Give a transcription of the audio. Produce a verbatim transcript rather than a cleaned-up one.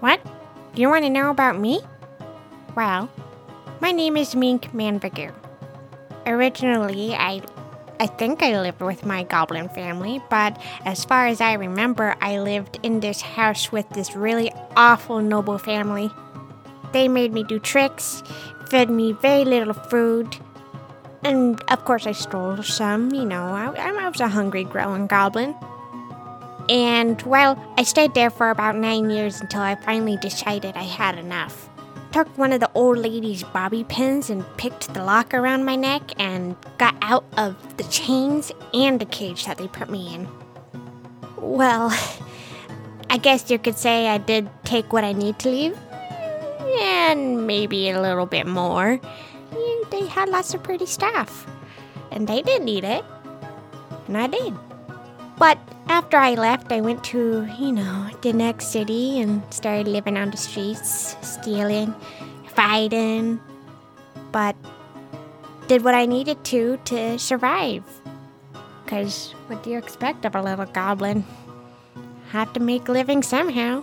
What? Do you want to know about me? Well, my name is Mink Manvagoo. Originally, I I think I lived with my goblin family, but as far as I remember, I lived in this house with this really awful noble family. They made me do tricks, fed me very little food, and of course I stole some, you know, I, I was a hungry growing goblin. And, well, I stayed there for about nine years until I finally decided I had enough. Took one of the old lady's bobby pins and picked the lock around my neck and got out of the chains and the cage that they put me in. Well, I guess you could say I did take what I need to leave. And maybe a little bit more. They had lots of pretty stuff. And they did eat it. And I did. But after I left, I went to, you know, the next city and started living on the streets, stealing, fighting, but did what I needed to to survive. Because what do you expect of a little goblin? Had to make a living somehow.